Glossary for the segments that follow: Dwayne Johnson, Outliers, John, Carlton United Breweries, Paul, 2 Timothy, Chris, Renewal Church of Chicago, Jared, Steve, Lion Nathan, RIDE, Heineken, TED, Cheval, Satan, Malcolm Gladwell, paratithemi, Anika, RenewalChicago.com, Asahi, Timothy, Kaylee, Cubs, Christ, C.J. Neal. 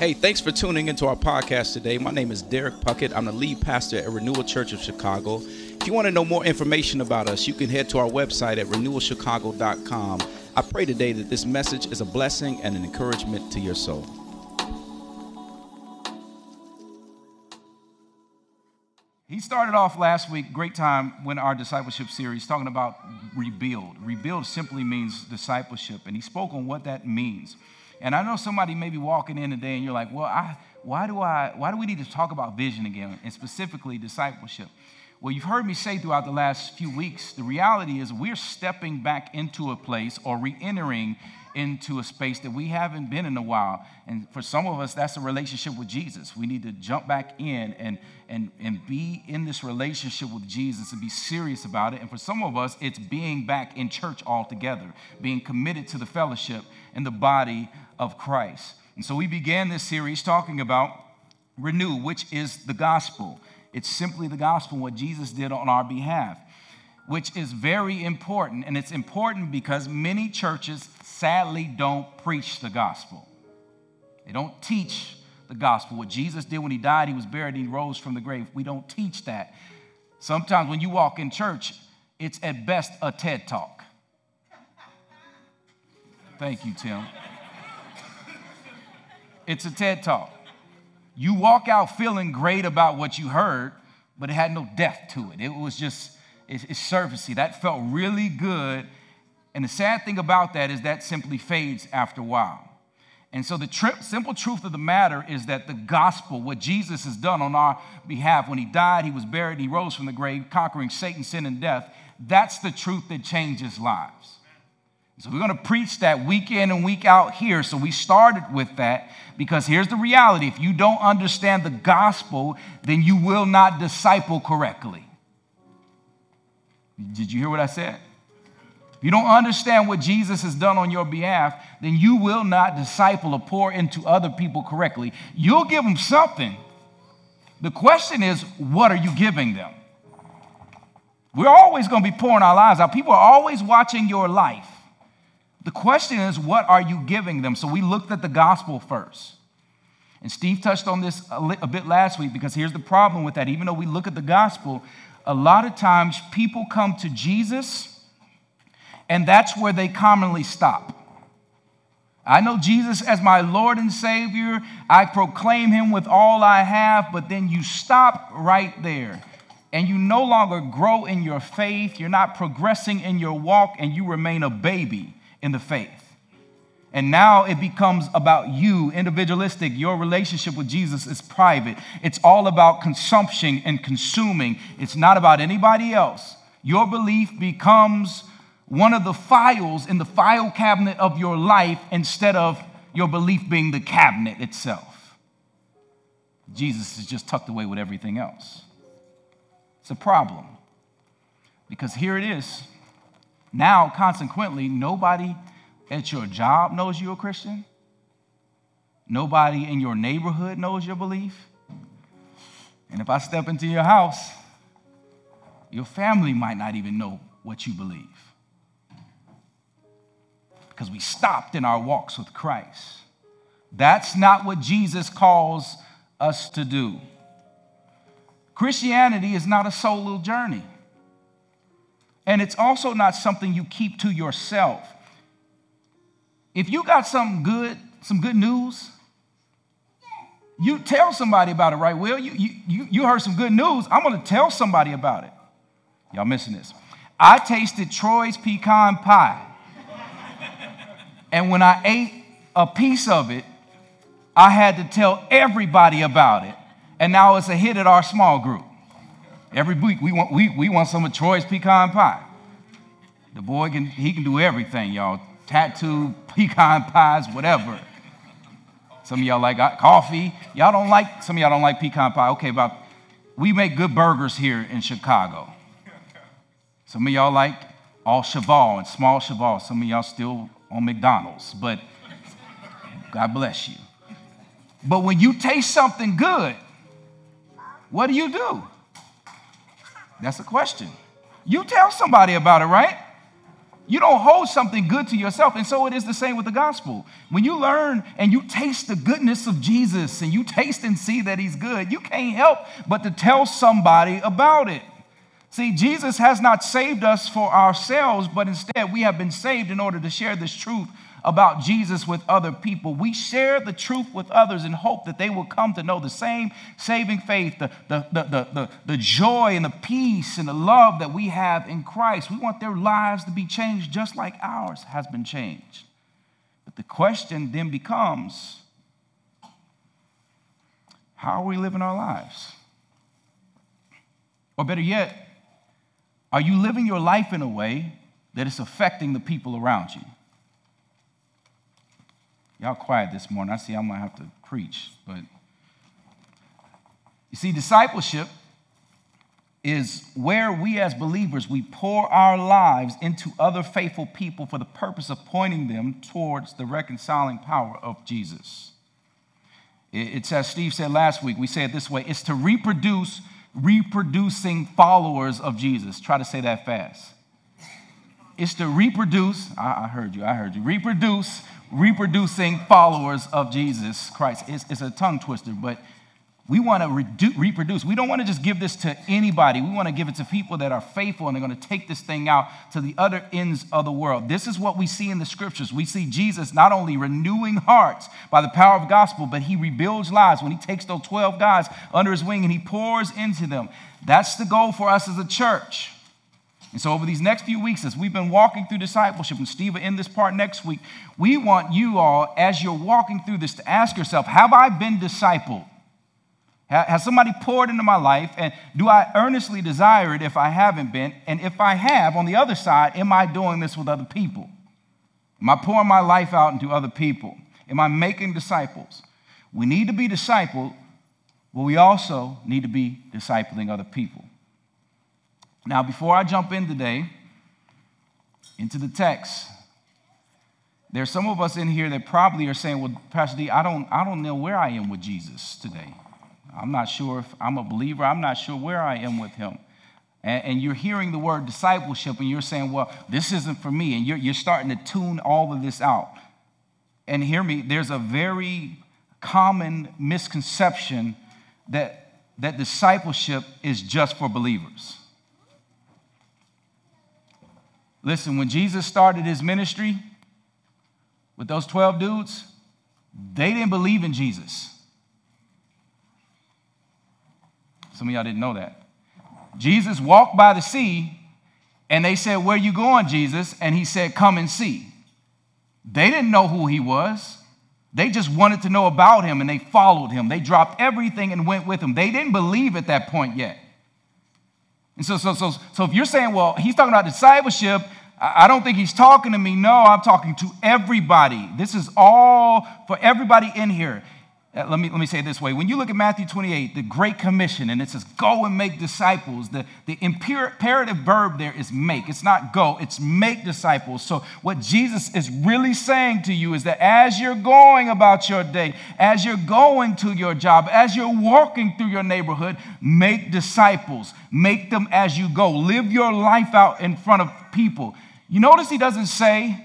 Hey, thanks for tuning into our podcast today. My name is Derek Puckett. I'm the lead pastor at Renewal Church of Chicago. If you want to know more information about us, you can head to our website at RenewalChicago.com. I pray today that this message is a blessing and an encouragement to your soul. He started off last week, great time, when our discipleship series, talking about rebuild. Rebuild simply means discipleship, and he spoke on what that means. And I know somebody may be walking in today and you're like, well, why do we need to talk about vision again, and specifically discipleship? Well, you've heard me say throughout the last few weeks, the reality is we're stepping back into a place or re-entering into a space that we haven't been in a while. And for some of us, that's a relationship with Jesus. We need to jump back in and be in this relationship with Jesus and be serious about it. And for some of us, it's being back in church altogether, being committed to the fellowship and the body of Christ. And so we began this series talking about renew, which is the gospel. It's simply the gospel, what Jesus did on our behalf, which is very important. And it's important because many churches sadly don't preach the gospel. They don't teach the gospel. What Jesus did when he died, he was buried, he rose from the grave. We don't teach that. Sometimes when you walk in church, it's at best a TED talk. Thank you, Tim. It's a TED talk. You walk out feeling great about what you heard, but it had no depth to it. It was just, it's surfacey. That felt really good. And the sad thing about that is that simply fades after a while. And so the simple truth of the matter is that the gospel, what Jesus has done on our behalf, when he died, he was buried, he rose from the grave, conquering Satan, sin, and death, that's the truth that changes lives. So we're going to preach that week in and week out here. So we started with that because here's the reality. If you don't understand the gospel, then you will not disciple correctly. Did you hear what I said? If you don't understand what Jesus has done on your behalf, then you will not disciple or pour into other people correctly. You'll give them something. The question is, what are you giving them? We're always going to be pouring our lives out. People are always watching your life. The question is, what are you giving them? So we looked at the gospel first. And Steve touched on this a bit last week, because here's the problem with that. Even though we look at the gospel, a lot of times people come to Jesus, and that's where they commonly stop. I know Jesus as my Lord and Savior. I proclaim him with all I have, but then you stop right there. And you no longer grow in your faith. You're not progressing in your walk, and you remain a baby in the faith. And now it becomes about you, individualistic. Your relationship with Jesus is private. It's all about consumption and consuming. It's not about anybody else. Your belief becomes one of the files in the file cabinet of your life instead of your belief being the cabinet itself. Jesus is just tucked away with everything else. It's a problem, because here it is. Now, consequently, nobody at your job knows you're a Christian. Nobody in your neighborhood knows your belief. And if I step into your house, your family might not even know what you believe, because we stopped in our walks with Christ. That's not what Jesus calls us to do. Christianity is not a solo journey. And it's also not something you keep to yourself. If you got some good news, you tell somebody about it, right? Will, you heard some good news. I'm going to tell somebody about it. Y'all missing this. I tasted Troy's pecan pie. And when I ate a piece of it, I had to tell everybody about it. And now it's a hit at our small group. Every week we want some of Troy's pecan pie. The boy can do everything, y'all. Tattoo, pecan pies, whatever. Some of y'all like coffee. Some of y'all don't like pecan pie. Okay, we make good burgers here in Chicago. Some of y'all like all Cheval and small Cheval. Some of y'all still on McDonald's, but God bless you. But when you taste something good, what do you do? That's a question. You tell somebody about it, right? You don't hold something good to yourself. And so it is the same with the gospel. When you learn and you taste the goodness of Jesus and you taste and see that he's good, you can't help but to tell somebody about it. See, Jesus has not saved us for ourselves, but instead we have been saved in order to share this truth about Jesus with other people. We share the truth with others in hope that they will come to know the same saving faith, the joy and the peace and the love that we have in Christ. We want their lives to be changed just like ours has been changed. But the question then becomes, how are we living our lives? Or better yet, are you living your life in a way that is affecting the people around you? Y'all quiet this morning. I see I'm going to have to preach. But you see, discipleship is where we as believers, we pour our lives into other faithful people for the purpose of pointing them towards the reconciling power of Jesus. It's as Steve said last week. We say it this way. It's to reproduce reproducing followers of Jesus. Try to say that fast. It's to reproduce, I heard you, reproducing followers of Jesus Christ. It's a tongue twister, but we want to reproduce. We don't want to just give this to anybody. We want to give it to people that are faithful and they're going to take this thing out to the other ends of the world. This is what we see in the scriptures. We see Jesus not only renewing hearts by the power of the gospel, but he rebuilds lives when he takes those 12 guys under his wing and he pours into them. That's the goal for us as a church. And so over these next few weeks, as we've been walking through discipleship, and Steve will end this part next week, we want you all, as you're walking through this, to ask yourself, have I been discipled? Has somebody poured into my life? And do I earnestly desire it if I haven't been? And if I have, on the other side, am I doing this with other people? Am I pouring my life out into other people? Am I making disciples? We need to be discipled, but we also need to be discipling other people. Now, before I jump in today, into the text, there's some of us in here that probably are saying, well, Pastor D, I don't know where I am with Jesus today. I'm not sure if I'm a believer. I'm not sure where I am with him. And you're hearing the word discipleship, and you're saying, well, this isn't for me. And you're starting to tune all of this out. And hear me, there's a very common misconception that discipleship is just for believers. Listen, when Jesus started his ministry with those 12 dudes, they didn't believe in Jesus. Some of y'all didn't know that. Jesus walked by the sea, and they said, where you going, Jesus? And he said, come and see. They didn't know who he was. They just wanted to know about him, and they followed him. They dropped everything and went with him. They didn't believe at that point yet. And so if you're saying, well, he's talking about discipleship, I don't think he's talking to me. No, I'm talking to everybody. This is all for everybody in here. Let me say it this way. When you look at Matthew 28, the Great Commission, and it says, go and make disciples. The imperative verb there is make. It's not go, it's make disciples. So what Jesus is really saying to you is that as you're going about your day, as you're going to your job, as you're walking through your neighborhood, make disciples. Make them as you go. Live your life out in front of people. You notice he doesn't say,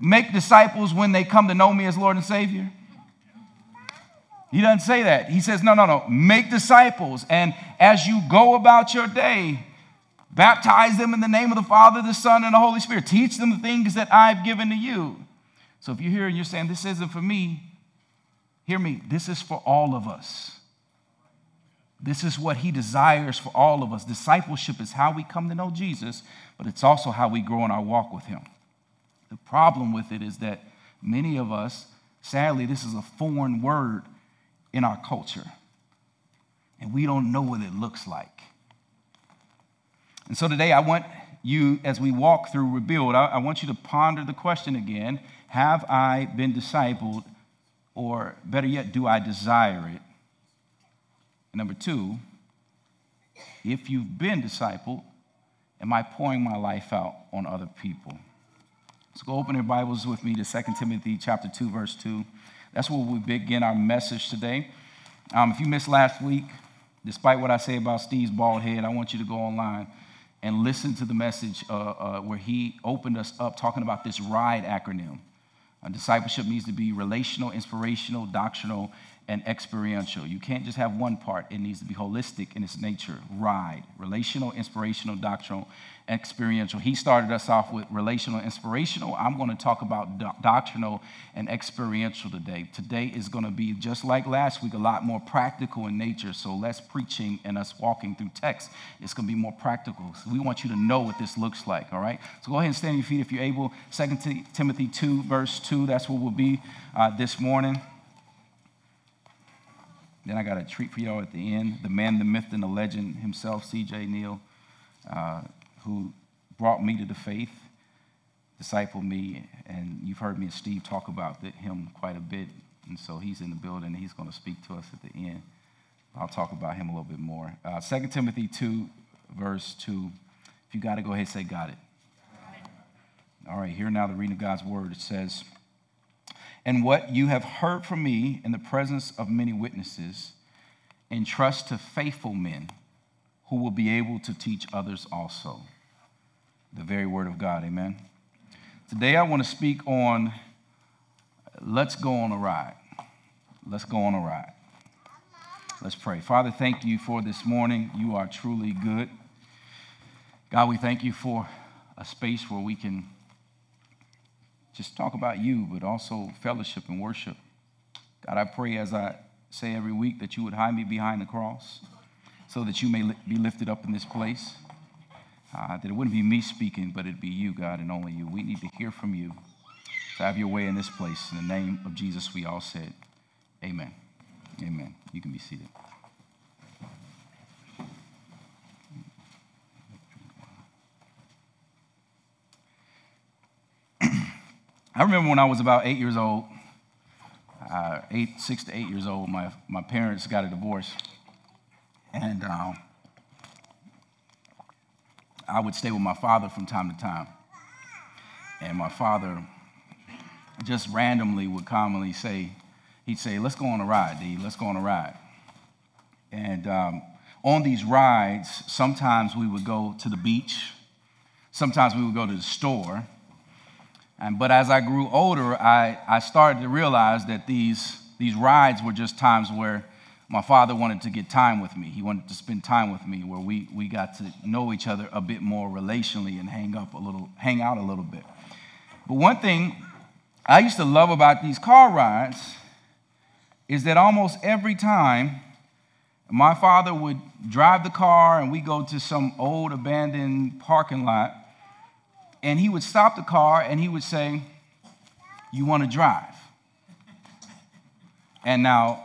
make disciples when they come to know me as Lord and Savior. He doesn't say that. He says, no, make disciples. And as you go about your day, baptize them in the name of the Father, the Son, and the Holy Spirit. Teach them the things that I've given to you. So if you're here and you're saying, this isn't for me, hear me, this is for all of us. This is what he desires for all of us. Discipleship is how we come to know Jesus, but it's also how we grow in our walk with him. The problem with it is that many of us, sadly, this is a foreign word in our culture, and we don't know what it looks like. And so today I want you, as we walk through Rebuild, I want you to ponder the question again, have I been discipled, or better yet, do I desire it? And number two, if you've been discipled, am I pouring my life out on other people? So go open your Bibles with me to 2 Timothy chapter 2, verse 2. That's where we begin our message today. If you missed last week, despite what I say about Steve's bald head, I want you to go online and listen to the message where he opened us up talking about this RIDE acronym. Discipleship needs to be relational, inspirational, doctrinal, and experiential. You can't just have one part. It needs to be holistic in its nature. RIDE, relational, inspirational, doctrinal, experiential. He started us off with relational, inspirational. I'm going to talk about doctrinal and experiential today. Today is going to be, just like last week, a lot more practical in nature. So less preaching and us walking through text. It's going to be more practical. So we want you to know what this looks like, all right? So go ahead and stand on your feet if you're able. 2 Timothy 2, verse 2, that's where we'll be this morning. Then I got a treat for y'all at the end. The man, the myth, and the legend himself, C.J. Neal, who brought me to the faith, discipled me, and you've heard me and Steve talk about him quite a bit. And so he's in the building, and he's going to speak to us at the end. I'll talk about him a little bit more. 2 Timothy 2, verse 2. If you got it, go ahead and say, got it. All right, here now the reading of God's word. It says, "And what you have heard from me in the presence of many witnesses, entrust to faithful men who will be able to teach others also." The very word of God, amen. Today I want to speak on let's go on a ride. Let's go on a ride. Let's pray. Father, thank you for this morning. You are truly good. God, we thank you for a space where we can just talk about you, but also fellowship and worship. God, I pray, as I say every week, that you would hide me behind the cross so that you may be lifted up in this place, that it wouldn't be me speaking, but it'd be you, God, and only you. We need to hear from you. So have your way in this place. In the name of Jesus, we all said, amen. Amen. You can be seated. I remember when I was about 8 years old, 6 to 8 years old, my parents got a divorce, and I would stay with my father from time to time, and my father just randomly would commonly say, he'd say, "Let's go on a ride, D, let's go on a ride," and on these rides, sometimes we would go to the beach, sometimes we would go to the store. But as I grew older, I started to realize that these rides were just times where my father wanted to get time with me. He wanted to spend time with me, where we got to know each other a bit more relationally and hang out a little bit. But one thing I used to love about these car rides is that almost every time my father would drive the car and we go to some old abandoned parking lot, and he would stop the car and he would say, "You want to drive?" And now,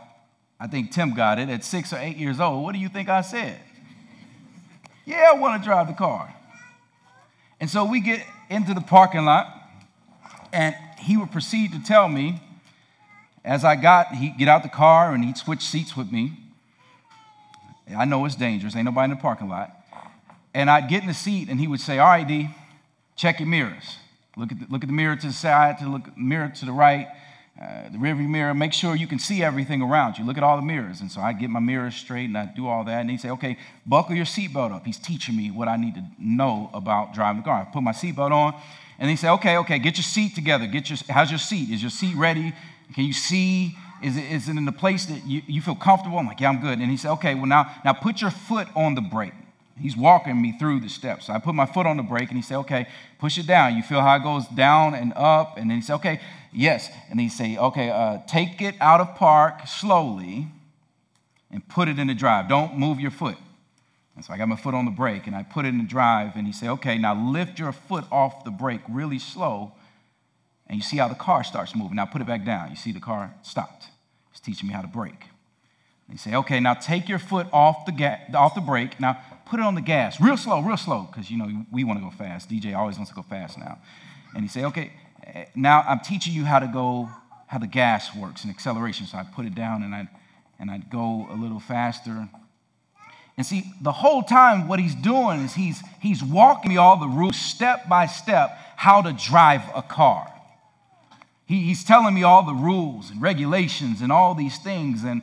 I think Tim got it. At 6 or 8 years old, what do you think I said? "Yeah, I want to drive the car." And so we get into the parking lot, and he would proceed to tell me, as he'd get out the car and he'd switch seats with me. I know it's dangerous. Ain't nobody in the parking lot. And I'd get in the seat and he would say, "All right, D, check your mirrors. Look at the mirror to the side, mirror to the right, the rearview mirror. Make sure you can see everything around you. Look at all the mirrors." And so I get my mirrors straight and I do all that. And he'd say, "Okay, buckle your seatbelt up." He's teaching me what I need to know about driving the car. I put my seatbelt on, and he said, "Okay, get your seat together. How's your seat? Is your seat ready? Can you see? Is it in the place that you feel comfortable?" I'm like, "Yeah, I'm good." And he said, "Okay, well now put your foot on the brake." He's walking me through the steps. So I put my foot on the brake, and he said, "Okay, push it down. You feel how it goes down and up?" And then he said, "Okay, yes." And he said, "Okay, take it out of park slowly and put it in the drive. Don't move your foot." And so I got my foot on the brake, and I put it in the drive, and he said, "Okay, now lift your foot off the brake really slow, and you see how the car starts moving. Now put it back down. You see the car stopped." He's teaching me how to brake. And he said, "Okay, now take your foot off the brake. Now put it on the gas, real slow," because, you know, we want to go fast. DJ always wants to go fast now. And he said, "Okay, now I'm teaching you how the gas works and acceleration." So I put it down, and I'd go a little faster. And see, the whole time what he's doing is he's walking me all the rules, step by step, how to drive a car. He's telling me all the rules and regulations and all these things, and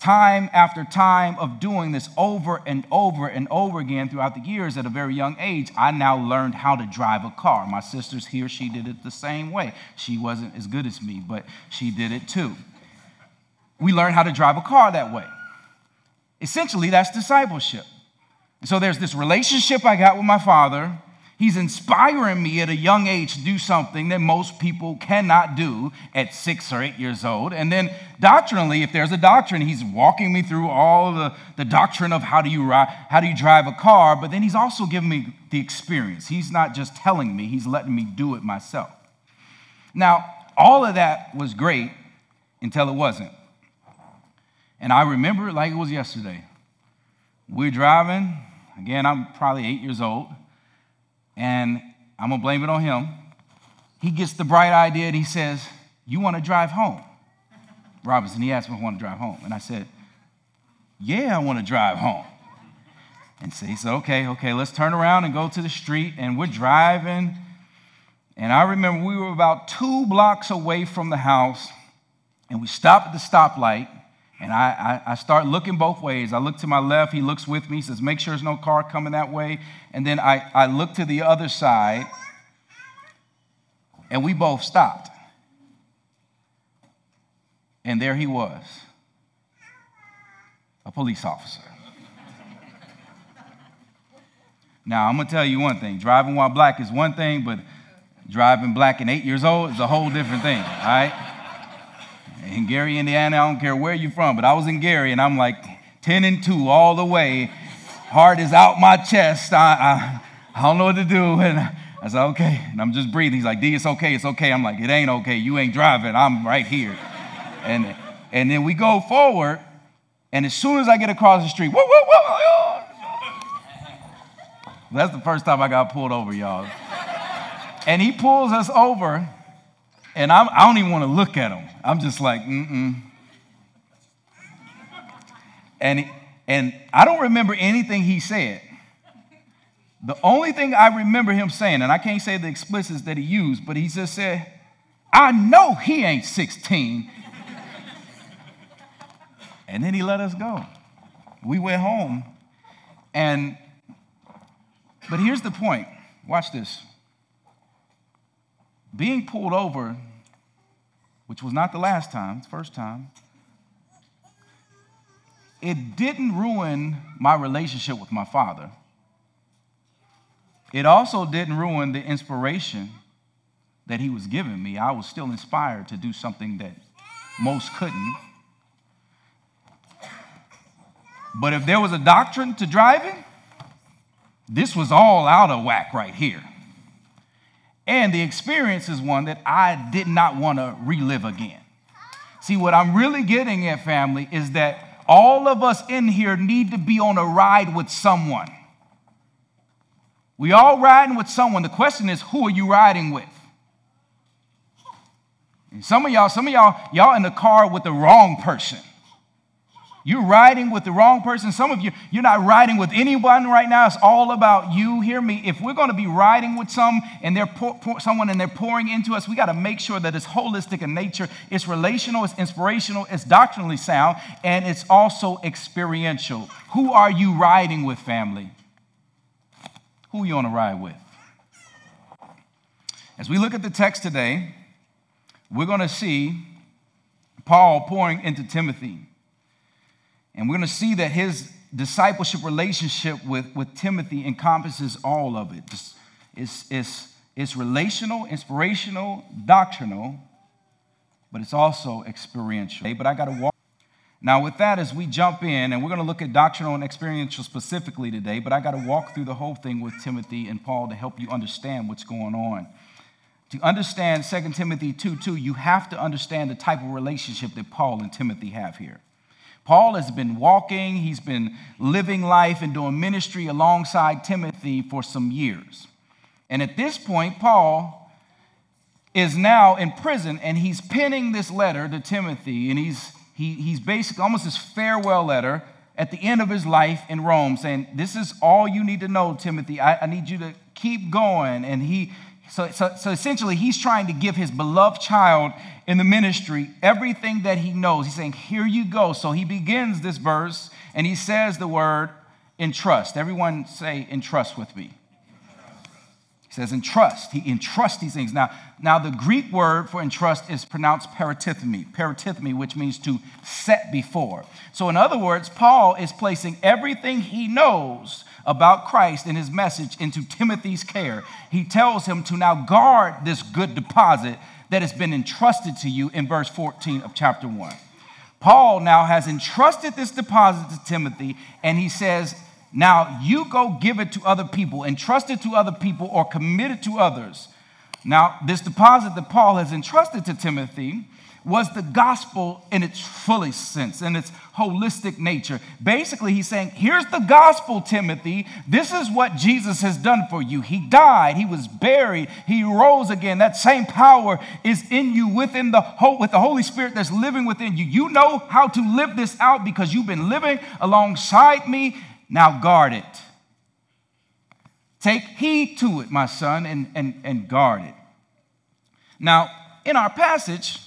time after time of doing this over and over and over again throughout the years at a very young age, I now learned how to drive a car. My sister's here, she did it the same way. She wasn't as good as me, but she did it too. We learned how to drive a car that way. Essentially, that's discipleship. So there's this relationship I got with my father. He's inspiring me at a young age to do something that most people cannot do at 6 or 8 years old. And then doctrinally, if there's a doctrine, he's walking me through all the doctrine of how do you drive a car. But then he's also giving me the experience. He's not just telling me, he's letting me do it myself. Now, all of that was great until it wasn't. And I remember it like it was yesterday. We're driving. Again, I'm probably 8 years old. And I'm going to blame it on him. He gets the bright idea and he says, "You want to drive home?" Robinson, he asked me if I want to drive home. And I said, "Yeah, I want to drive home." And so he said, okay, let's turn around and go to the street. And we're driving. And I remember we were about 2 blocks away from the house. And we stopped at the stoplight. And I start looking both ways. I look to my left. He looks with me. He says, "Make sure there's no car coming that way." And then I look to the other side, and we both stopped. And there he was, a police officer. Now, I'm going to tell you one thing. Driving while black is one thing, but driving black and 8 years old is a whole different thing, all right? In Gary, Indiana, I don't care where you're from, but I was in Gary, and I'm like 10 and 2 all the way. Heart is out my chest. I don't know what to do. And I said, "Okay." And I'm just breathing. He's like, "D, it's okay, it's okay." I'm like, "It ain't okay. You ain't driving. I'm right here." And then we go forward, and as soon as I get across the street, whoa, whoa, whoa. Oh. That's the first time I got pulled over, y'all. And he pulls us over, and I don't even want to look at him. I'm just like, And I don't remember anything he said. The only thing I remember him saying, and I can't say the explicits that he used, but he just said, "I know he ain't 16. And then he let us go. We went home. But here's the point. Watch this. Being pulled over, which was not the last time, it's the first time, it didn't ruin my relationship with my father. It also didn't ruin the inspiration that he was giving me. I was still inspired to do something that most couldn't. But if there was a doctrine to driving, this was all out of whack right here. And the experience is one that I did not want to relive again. See, what I'm really getting at, family, is that all of us in here need to be on a ride with someone. We all riding with someone. The question is, who are you riding with? And some of y'all in the car with the wrong person. You're riding with the wrong person. Some of you, you're not riding with anyone right now. It's all about you. Hear me. If we're going to be riding with someone and they're pouring into us, we got to make sure that it's holistic in nature. It's relational. It's inspirational. It's doctrinally sound. And it's also experiential. Who are you riding with, family? Who are you on a ride with? As we look at the text today, we're going to see Paul pouring into Timothy. And we're going to see that his discipleship relationship with Timothy encompasses all of it. It's relational, inspirational, doctrinal, but it's also experiential. Okay, but I got to walk. Now, with that, as we jump in, and we're going to look at doctrinal and experiential specifically today, but I got to walk through the whole thing with Timothy and Paul to help you understand what's going on. To understand 2 Timothy 2:2, you have to understand the type of relationship that Paul and Timothy have here. Paul has been walking, he's been living life and doing ministry alongside Timothy for some years. And at this point, Paul is now in prison, and he's penning this letter to Timothy, and he's basically almost his farewell letter at the end of his life in Rome, saying, "This is all you need to know, Timothy. I need you to keep going." And he So essentially, he's trying to give his beloved child in the ministry everything that he knows. He's saying, here you go. So he begins this verse, and he says the word entrust. Everyone say, entrust with me. He says entrust. He entrusts these things. Now the Greek word for entrust is pronounced paratithemi. Paratithemi, which means to set before. So in other words, Paul is placing everything he knows about Christ and his message into Timothy's care. He tells him to now guard this good deposit that has been entrusted to you in verse 14 of chapter 1. Paul now has entrusted this deposit to Timothy, and he says, now you go give it to other people, entrust it to other people, or commit it to others. Now, this deposit that Paul has entrusted to Timothy was the gospel in its fullest sense, in its holistic nature. Basically, he's saying, here's the gospel, Timothy. This is what Jesus has done for you. He died. He was buried. He rose again. That same power is in you with the Holy Spirit that's living within you. You know how to live this out because you've been living alongside me. Now guard it. Take heed to it, my son, and guard it. Now, in our passage,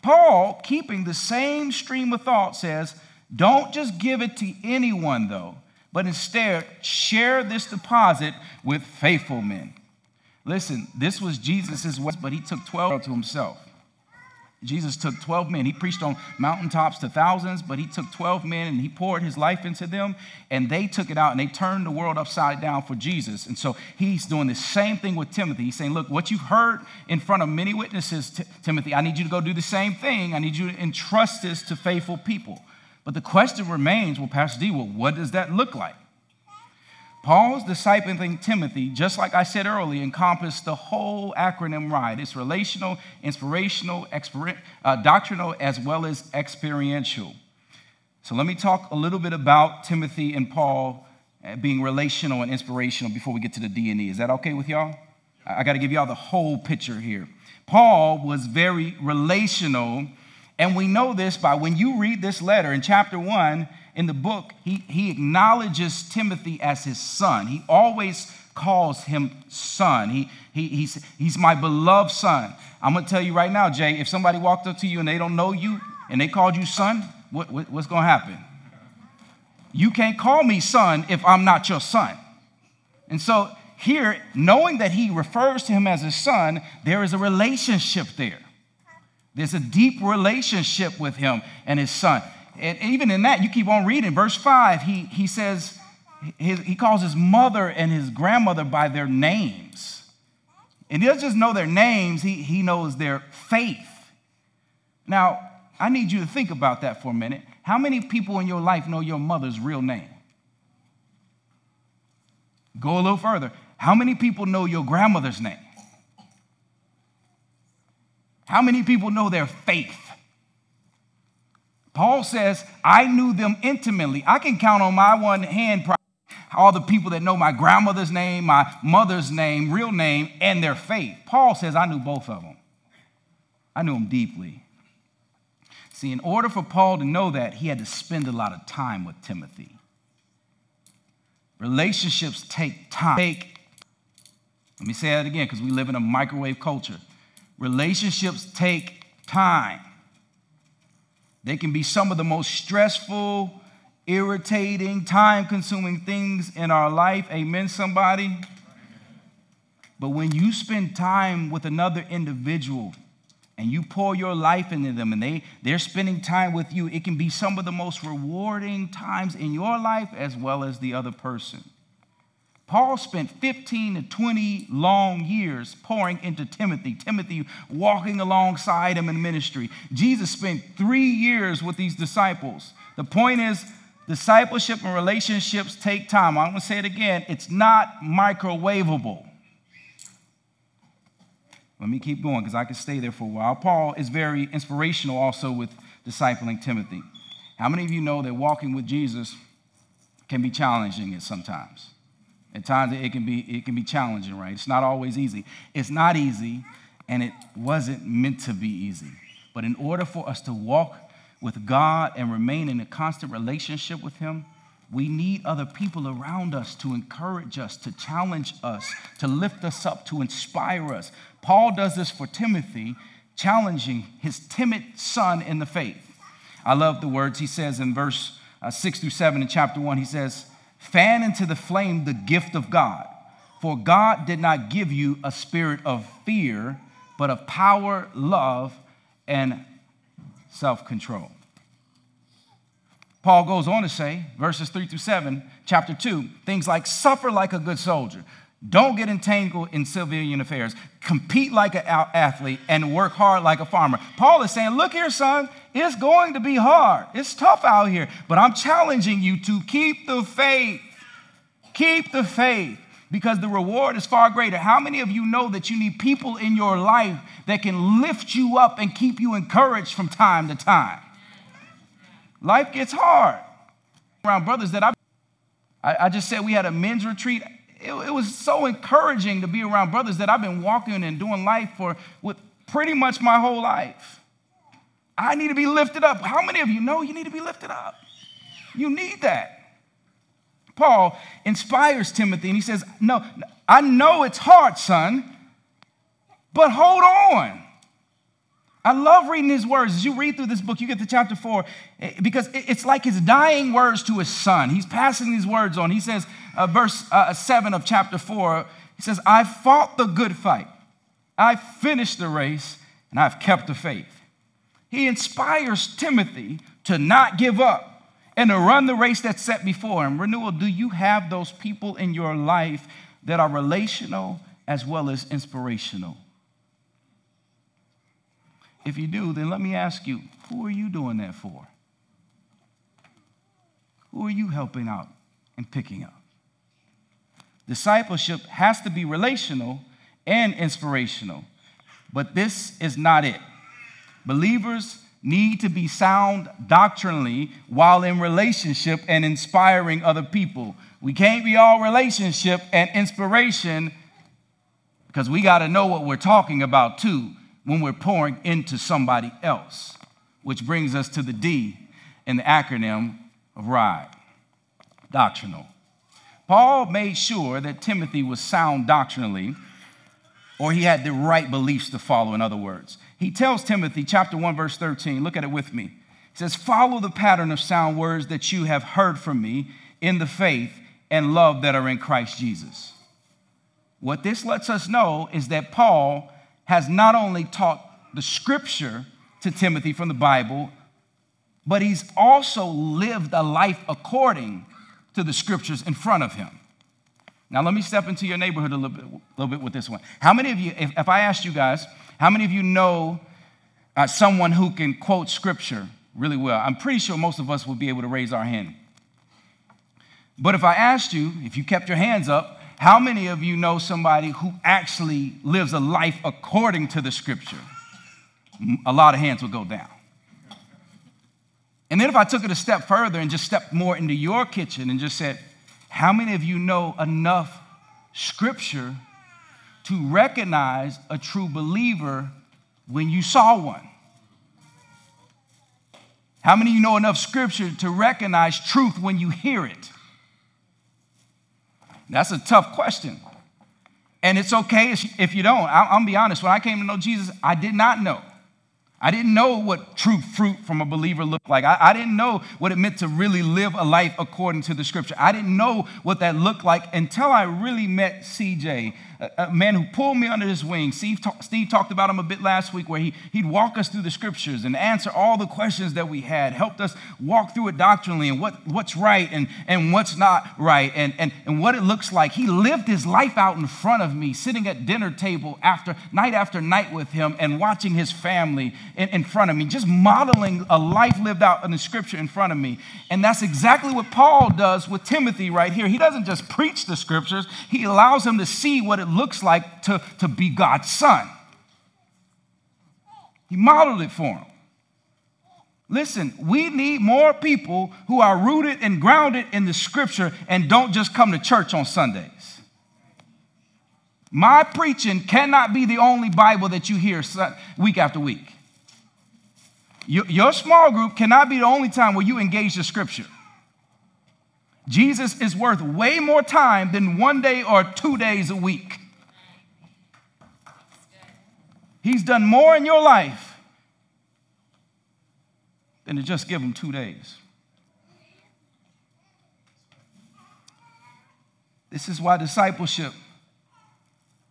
Paul, keeping the same stream of thought, says, don't just give it to anyone, though, but instead share this deposit with faithful men. Listen, this was Jesus' way, but he took 12 to himself. Jesus took 12 men. He preached on mountaintops to thousands, but he took 12 men and he poured his life into them, and they took it out and they turned the world upside down for Jesus. And so he's doing the same thing with Timothy. He's saying, look, what you've heard in front of many witnesses, Timothy, I need you to go do the same thing. I need you to entrust this to faithful people. But the question remains, well, Pastor D, well, what does that look like? Paul's discipling Timothy, just like I said earlier, encompassed the whole acronym RIDE. It's relational, inspirational, doctrinal, as well as experiential. So let me talk a little bit about Timothy and Paul being relational and inspirational before we get to the D&E. Is that okay with y'all? I got to give y'all the whole picture here. Paul was very relational, and we know this by when you read this letter in chapter 1, in the book, he acknowledges Timothy as his son. He always calls him son. He's my beloved son. I'm going to tell you right now, Jay, if somebody walked up to you and they don't know you and they called you son, what's going to happen? You can't call me son if I'm not your son. And so here, knowing that he refers to him as his son, there is a relationship there. There's a deep relationship with him and his son. And even in that, you keep on reading. Verse 5, he says, he calls his mother and his grandmother by their names. And he doesn't just know their names, he knows their faith. Now, I need you to think about that for a minute. How many people in your life know your mother's real name? Go a little further. How many people know your grandmother's name? How many people know their faith? Paul says, I knew them intimately. I can count on my one hand all the people that know my grandmother's name, my mother's name, real name, and their faith. Paul says, I knew both of them. I knew them deeply. See, in order for Paul to know that, he had to spend a lot of time with Timothy. Relationships take time. Let me say that again, because we live in a microwave culture. Relationships take time. They can be some of the most stressful, irritating, time-consuming things in our life. Amen, somebody? But when you spend time with another individual and you pour your life into them and they're spending time with you, it can be some of the most rewarding times in your life as well as the other person. Paul spent 15 to 20 long years pouring into Timothy. Timothy walking alongside him in ministry. Jesus spent 3 years with these disciples. The point is, discipleship and relationships take time. I'm going to say it again. It's not microwavable. Let me keep going because I could stay there for a while. Paul is very inspirational also with discipling Timothy. How many of you know that walking with Jesus can be challenging at sometimes? At times, it can be challenging, right? It's not always easy. It's not easy, and it wasn't meant to be easy. But in order for us to walk with God and remain in a constant relationship with him, We need other people around us to encourage us, to challenge us, to lift us up, to inspire us. Paul does this for Timothy, challenging his timid son in the faith. I love the words he says in verse 6 through 7 in chapter 1. He says, "Fan into the flame the gift of God, for God did not give you a spirit of fear, but of power, love, and self-control." Paul goes on to say, verses 3 through 7, chapter 2, things like suffer like a good soldier, don't get entangled in civilian affairs, compete like an athlete, and work hard like a farmer. Paul is saying, look here, son, it's going to be hard. It's tough out here, but I'm challenging you to keep the faith. Keep the faith, because the reward is far greater. How many of you know that you need people in your life that can lift you up and keep you encouraged from time to time? Life gets hard. Around brothers that I just said we had a men's retreat. It was so encouraging to be around brothers that I've been walking and doing life with pretty much my whole life. I need to be lifted up. How many of you know you need to be lifted up? You need that. Paul inspires Timothy and he says, no, I know it's hard, son, but hold on. I love reading his words. As you read through this book, you get to chapter 4, because it's like his dying words to his son. He's passing these words on. He says, verse 7 of chapter 4, he says, "I fought the good fight. I finished the race, and I've kept the faith." He inspires Timothy to not give up and to run the race that's set before him. Renewal, do you have those people in your life that are relational as well as inspirational? If you do, then let me ask you, who are you doing that for? Who are you helping out and picking up? Discipleship has to be relational and inspirational, but this is not it. Believers need to be sound doctrinally while in relationship and inspiring other people. We can't be all relationship and inspiration, because we got to know what we're talking about too when we're pouring into somebody else, which brings us to the D in the acronym of RIDE, doctrinal. Paul made sure that Timothy was sound doctrinally, or he had the right beliefs to follow, in other words. He tells Timothy, chapter 1, verse 13, look at it with me. He says, "Follow the pattern of sound words that you have heard from me in the faith and love that are in Christ Jesus." What this lets us know is that Paul has not only taught the scripture to Timothy from the Bible, but he's also lived a life according to the scriptures in front of him. Now, let me step into your neighborhood a little bit with this one. How many of you, if I asked you guys, how many of you know someone who can quote scripture really well? I'm pretty sure most of us would be able to raise our hand. But if I asked you, if you kept your hands up, how many of you know somebody who actually lives a life according to the scripture? A lot of hands would go down. And then if I took it a step further and just stepped more into your kitchen and just said, how many of you know enough scripture to recognize a true believer when you saw one? How many of you know enough scripture to recognize truth when you hear it? That's a tough question. And it's okay if you don't. I'll be honest. When I came to know Jesus, I did not know. I didn't know what true fruit from a believer looked like. I didn't know what it meant to really live a life according to the scripture. I didn't know what that looked like until I really met C.J., a man who pulled me under his wing. Steve talked about him a bit last week, where he'd walk us through the scriptures and answer all the questions that we had, helped us walk through it doctrinally and what's right and what's not right and what it looks like. He lived his life out in front of me, sitting at dinner table after night with him and watching his family in front of me, just modeling a life lived out in the scripture in front of me. And that's exactly what Paul does with Timothy right here. He doesn't just preach the scriptures. He allows him to see what it looks like to be God's son. He modeled it for him. Listen, we need more people who are rooted and grounded in the scripture and don't just come to church on Sundays. My preaching cannot be the only Bible that you hear week after week. Your small group cannot be the only time where you engage the scripture. Jesus is worth way more time than one day or 2 days a week. He's done more in your life than to just give him 2 days. This is why discipleship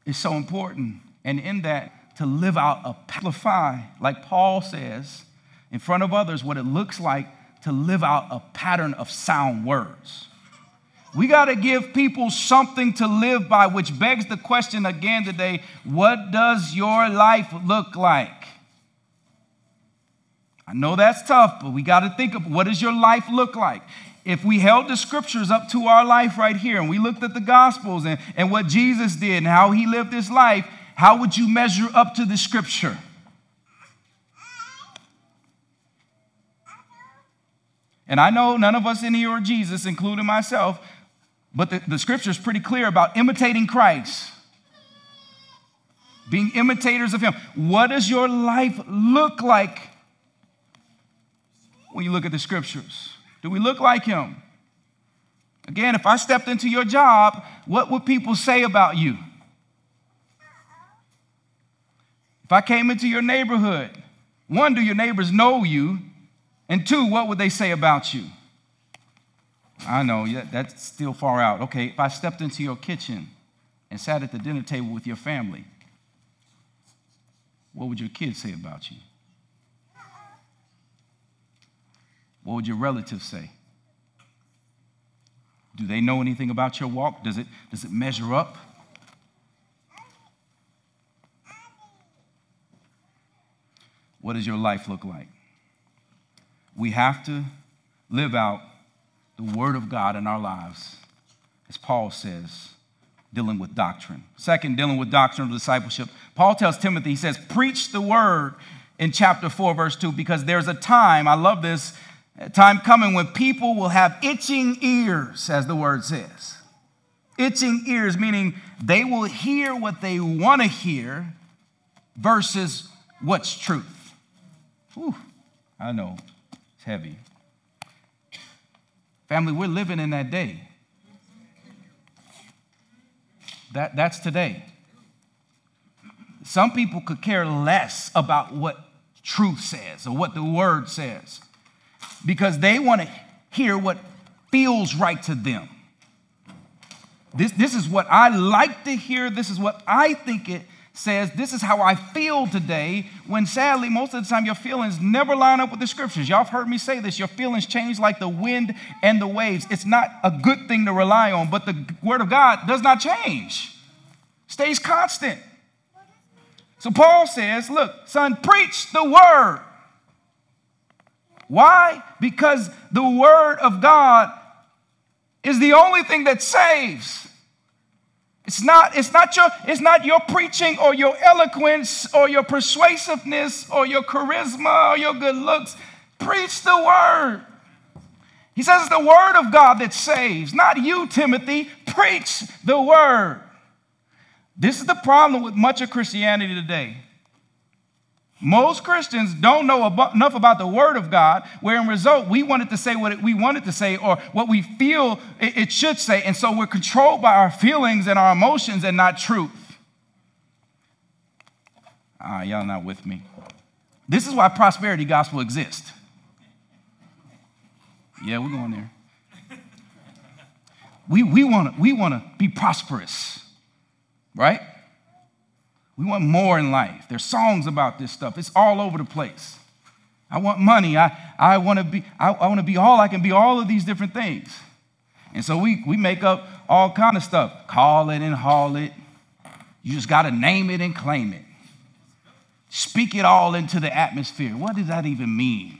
is so important. And in that, to live out, amplify, like Paul says, in front of others, what it looks like to live out a pattern of sound words. We got to give people something to live by, which begs the question again today, what does your life look like? I know that's tough, but we got to think of what does your life look like? If we held the scriptures up to our life right here and we looked at the gospels and what Jesus did and how he lived his life, how would you measure up to the scripture? And I know none of us in here are Jesus, including myself, but the scripture is pretty clear about imitating Christ, being imitators of him. What does your life look like when you look at the scriptures? Do we look like him? Again, if I stepped into your job, what would people say about you? If I came into your neighborhood, one, do your neighbors know you? And two, what would they say about you? I know, that's still far out. Okay, if I stepped into your kitchen and sat at the dinner table with your family, what would your kids say about you? What would your relatives say? Do they know anything about your walk? Does it measure up? What does your life look like? We have to live out the word of God in our lives, as Paul says, dealing with doctrine. Second, dealing with doctrinal discipleship. Paul tells Timothy, he says, preach the word in chapter 4, verse 2, because there's a time, I love this, a time coming when people will have itching ears, as the word says. Itching ears, meaning they will hear what they want to hear versus what's truth. Whew, I know, it's heavy. Family, we're living in that day. That's today. Some people could care less about what truth says or what the word says, because they want to hear what feels right to them. This is what I like to hear. This is what I think it says. This is how I feel today, when sadly, most of the time, your feelings never line up with the scriptures. Y'all have heard me say this. Your feelings change like the wind and the waves. It's not a good thing to rely on, but the word of God does not change. Stays constant. So Paul says, look, son, preach the word. Why? Because the word of God is the only thing that saves. It's not your preaching or your eloquence or your persuasiveness or your charisma or your good looks. Preach the word. He says it's the word of God that saves, not you, Timothy. Preach the word. This is the problem with much of Christianity today. Most Christians don't know enough about the word of God, where in result, we want it to say what we want it to say or what we feel it should say. And so we're controlled by our feelings and our emotions and not truth. Y'all not with me. This is why prosperity gospel exists. Yeah, we're going there. We want to be prosperous, right? We want more in life. There's songs about this stuff. It's all over the place. I want money. I want to be all I can be, all of these different things. And so we make up all kind of stuff. Call it and haul it. You just got to name it and claim it. Speak it all into the atmosphere. What does that even mean?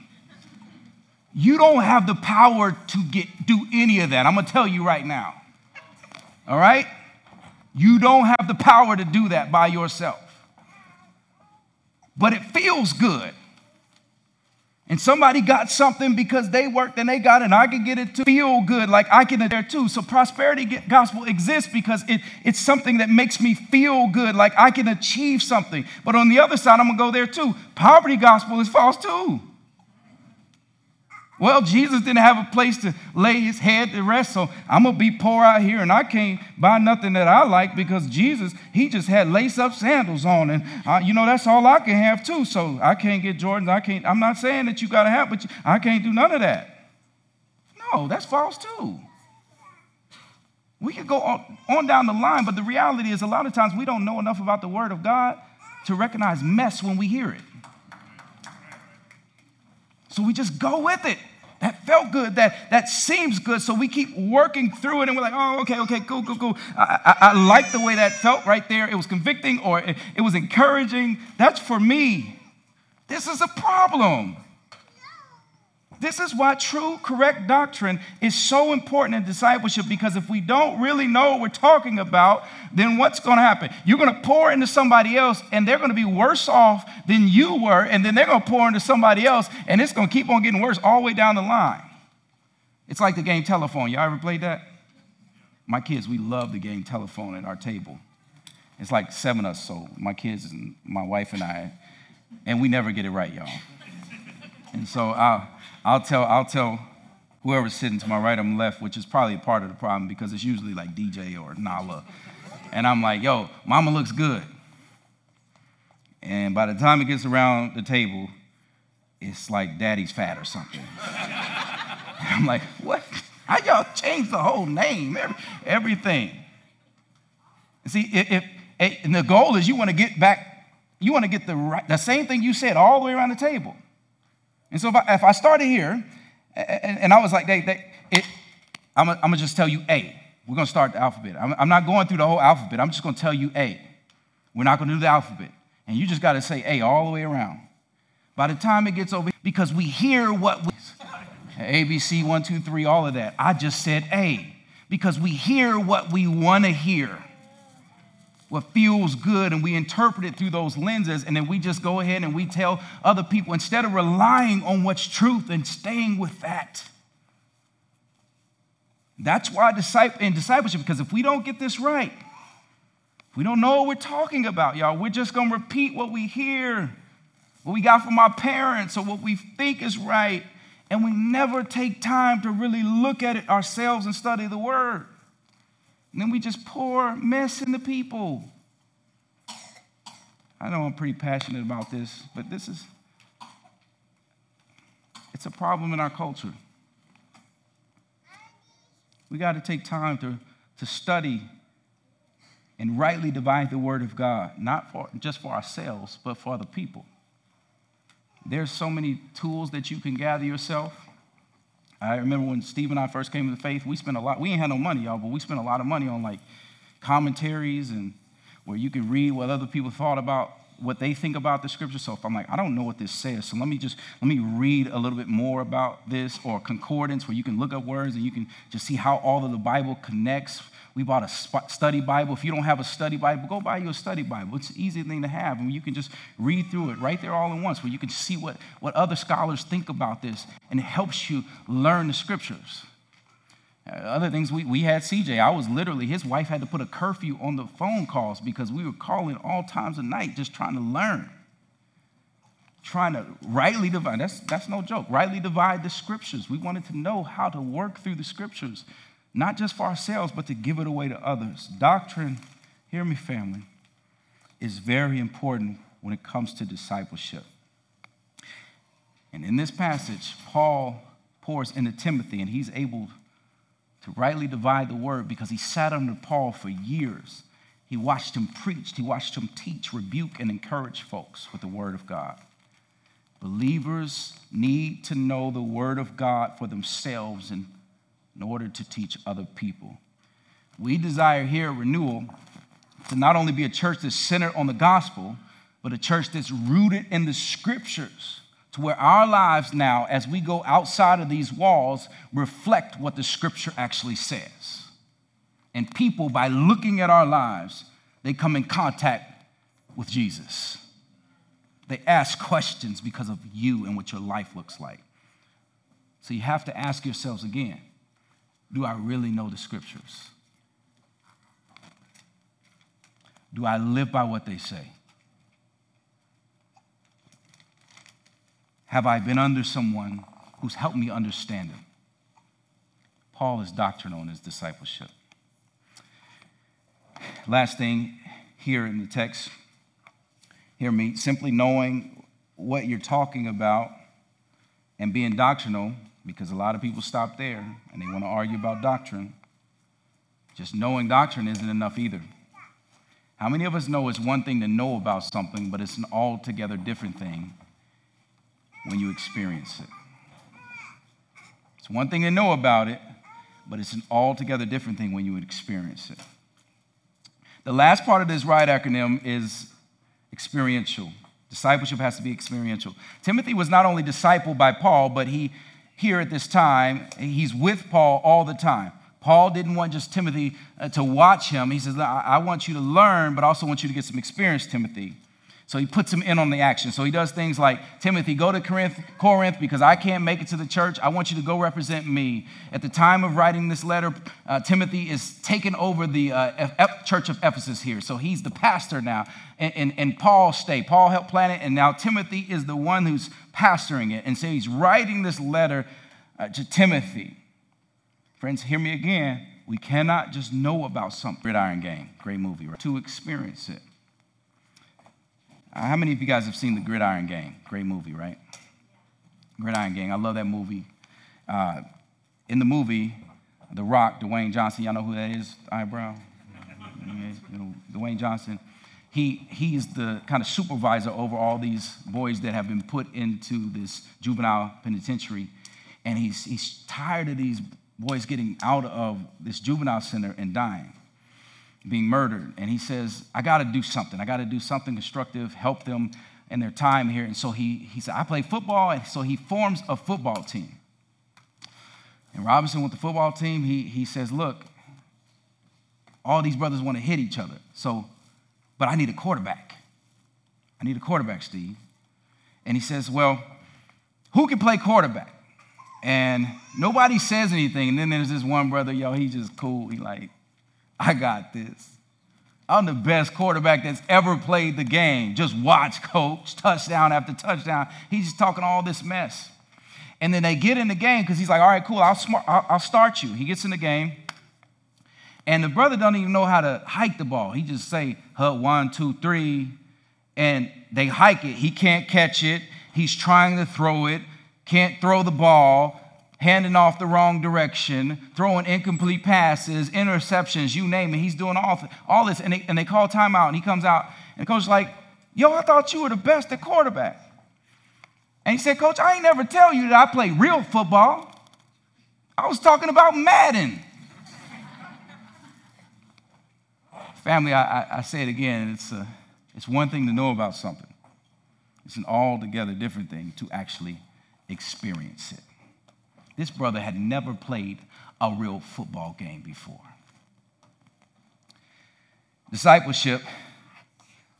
You don't have the power to do any of that. I'm going to tell you right now. All right? You don't have the power to do that by yourself. But it feels good. And somebody got something because they worked and they got it, and I can get it to feel good, like I can there too. So prosperity gospel exists because it's something that makes me feel good, like I can achieve something. But on the other side, I'm going to go there too. Poverty gospel is false too. Well, Jesus didn't have a place to lay his head to rest, so I'm going to be poor out here, and I can't buy nothing that I like because Jesus, he just had lace-up sandals on, and, that's all I can have, too, so I can't get Jordans. I'm not saying that you got to have, but I can't do none of that. No, that's false, too. We could go on down the line, but the reality is a lot of times we don't know enough about the Word of God to recognize mess when we hear it. So we just go with it. That felt good. That seems good. So we keep working through it, and we're like, oh, okay, cool. I like the way that felt right there. It was convicting, or it was encouraging. That's for me. This is a problem. This is why true, correct doctrine is so important in discipleship, because if we don't really know what we're talking about, then what's going to happen? You're going to pour into somebody else, and they're going to be worse off than you were, and then they're going to pour into somebody else, and it's going to keep on getting worse all the way down the line. It's like the game telephone. Y'all ever played that? My kids, we love the game telephone at our table. It's like seven of us, so my kids and my wife and I, and we never get it right, y'all. And so I'll tell whoever's sitting to my right or my left, which is probably a part of the problem because it's usually like DJ or Nala. And I'm like, yo, mama looks good. And by the time it gets around the table, it's like daddy's fat or something. And I'm like, what? How y'all changed the whole name, everything? See, if and the goal is you want to get the same thing you said all the way around the table. And so if I started here, and I was like, I'm going to just tell you A. We're going to start the alphabet. I'm not going through the whole alphabet. I'm just going to tell you A. We're not going to do the alphabet. And you just got to say A all the way around. By the time it gets over, because we hear what we... A, B, C, 1, 2, 3, all of that. I just said A. Because we hear what we want to hear. What feels good, and we interpret it through those lenses, and then we just go ahead and we tell other people instead of relying on what's truth and staying with that. That's why in discipleship, because if we don't get this right, if we don't know what we're talking about, y'all, we're just going to repeat what we hear, what we got from our parents, or what we think is right, and we never take time to really look at it ourselves and study the Word. And then we just pour mess into people. I know I'm pretty passionate about this, but it's a problem in our culture. We got to take time to study and rightly divide the Word of God, not just for ourselves, but for other people. There's so many tools that you can gather yourself. I remember when Steve and I first came into faith, we ain't had no money, y'all, but we spent a lot of money on like commentaries and where you could read what other people thought about, what they think about the scripture. So if I'm like, I don't know what this says, so let me read a little bit more about this, or concordance where you can look up words and you can just see how all of the Bible connects. We bought a study Bible. If you don't have a study Bible, go buy you a study Bible. It's an easy thing to have, and you can just read through it right there all at once, where you can see what other scholars think about this, and it helps you learn the scriptures. Other things, we had C.J. I was literally, his wife had to put a curfew on the phone calls because we were calling all times of night just trying to learn, trying to rightly divide. That's no joke. Rightly divide the scriptures. We wanted to know how to work through the scriptures, not just for ourselves, but to give it away to others. Doctrine, hear me, family, is very important when it comes to discipleship. And in this passage, Paul pours into Timothy, and he's able to rightly divide the word because he sat under Paul for years. He watched him preach. He watched him teach, rebuke, and encourage folks with the word of God. Believers need to know the word of God for themselves and in order to teach other people. We desire here at Renewal to not only be a church that's centered on the gospel, but a church that's rooted in the scriptures, to where our lives now, as we go outside of these walls, reflect what the scripture actually says. And people, by looking at our lives, they come in contact with Jesus. They ask questions because of you and what your life looks like. So you have to ask yourselves again, do I really know the scriptures? Do I live by what they say? Have I been under someone who's helped me understand him. Paul is doctrinal in his discipleship. Last thing here in the text, hear me, simply knowing what you're talking about and being doctrinal, because a lot of people stop there and they want to argue about doctrine. Just knowing doctrine isn't enough either. How many of us know it's one thing to know about something, but it's an altogether different thing when you experience it? It's one thing to know about it, but it's an altogether different thing when you experience it. The last part of this RIDE acronym is experiential. Discipleship has to be experiential. Timothy was not only discipled by Paul, but here at this time, he's with Paul all the time. Paul didn't want just Timothy to watch him. He says, I want you to learn, but I also want you to get some experience, Timothy. So he puts him in on the action. So he does things like, Timothy, go to Corinth because I can't make it to the church. I want you to go represent me. At the time of writing this letter, Timothy is taking over the church of Ephesus here. So he's the pastor now. And Paul stayed. Paul helped plan it. And now Timothy is the one who's pastoring it. And so he's writing this letter to Timothy. Friends, hear me again. We cannot just know about something. Gridiron Gang, great movie, right? To experience it. How many of you guys have seen the Gridiron Gang? Great movie, right? Gridiron Gang, I love that movie. In the movie, The Rock, Dwayne Johnson, y'all know who that is? Eyebrow, you know, Dwayne Johnson. He's the kind of supervisor over all these boys that have been put into this juvenile penitentiary, and he's tired of these boys getting out of this juvenile center and dying, being murdered. And he says, I got to do something. I got to do something constructive, help them in their time here. And so he said, I play football. And so he forms a football team. And Robinson with the football team, he says, look, all these brothers want to hit each other. So, but I need a quarterback. I need a quarterback, Steve. And he says, well, who can play quarterback? And nobody says anything. And then there's this one brother, yo, he's just cool. He like, I got this. I'm the best quarterback that's ever played the game. Just watch, coach, touchdown after touchdown. He's just talking all this mess. And then they get in the game because he's like, all right, cool, I'll start you. He gets in the game. And the brother doesn't even know how to hike the ball. He just say, huh, 1, 2, 3. And they hike it. He can't catch it. He's trying to throw it. Can't throw the ball, handing off the wrong direction, throwing incomplete passes, interceptions, you name it. He's doing all this, and they call timeout, and he comes out, and the coach's like, yo, I thought you were the best at quarterback. And he said, Coach, I ain't never tell you that I play real football. I was talking about Madden. Family, I say it again, it's one thing to know about something. It's an altogether different thing to actually experience it. This brother had never played a real football game before. Discipleship,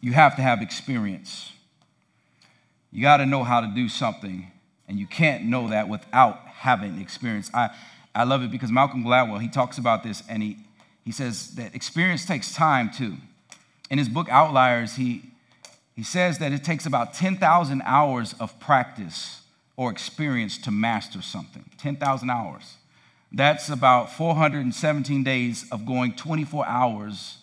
you have to have experience. You got to know how to do something, and you can't know that without having experience. I love it because Malcolm Gladwell, he talks about this, and he says that experience takes time, too. In his book, Outliers, he says that it takes about 10,000 hours of practice or experience to master something, 10,000 hours. That's about 417 days of going 24 hours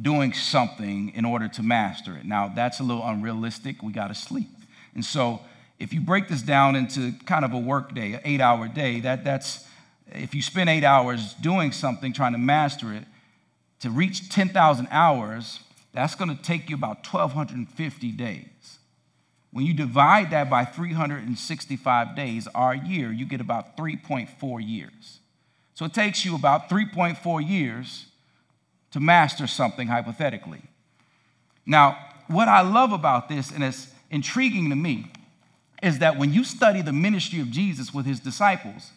doing something in order to master it. Now, that's a little unrealistic. We got to sleep. And so if you break this down into kind of a work day, an 8-hour day, that's if you spend 8 hours doing something, trying to master it, to reach 10,000 hours, that's going to take you about 1,250 days. When you divide that by 365 days, our year, you get about 3.4 years. So it takes you about 3.4 years to master something hypothetically. Now, what I love about this, and it's intriguing to me, is that when you study the ministry of Jesus with his disciples,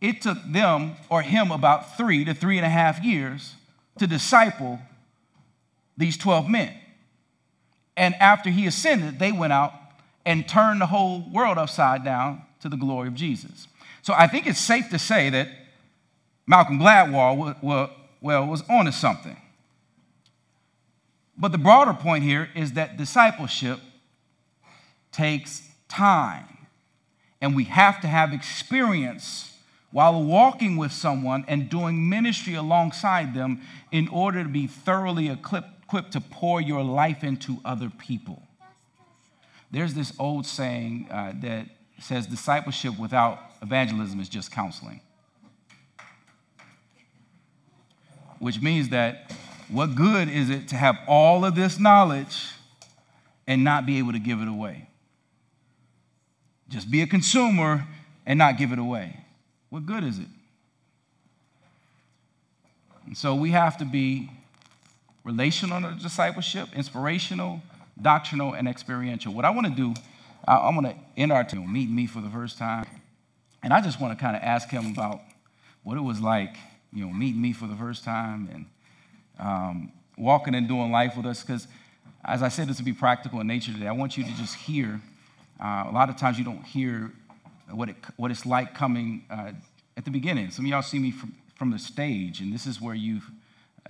it took them or him about 3 to 3.5 years to disciple these 12 men. And after he ascended, they went out and turn the whole world upside down to the glory of Jesus. So I think it's safe to say that Malcolm Gladwell was onto something. But the broader point here is that discipleship takes time. And we have to have experience while walking with someone and doing ministry alongside them in order to be thoroughly equipped to pour your life into other people. There's this old saying that says discipleship without evangelism is just counseling, which means that what good is it to have all of this knowledge and not be able to give it away? Just be a consumer and not give it away. What good is it? And so we have to be relational in discipleship, inspirational, doctrinal, and experiential. What I want to do, I'm going to end our time, meet me for the first time. And I just want to kind of ask him about what it was like, you know, meeting me for the first time and walking and doing life with us. Because as I said, this will be practical in nature today. I want you to just hear. A lot of times you don't hear what it's like coming at the beginning. Some of y'all see me from the stage, and this is where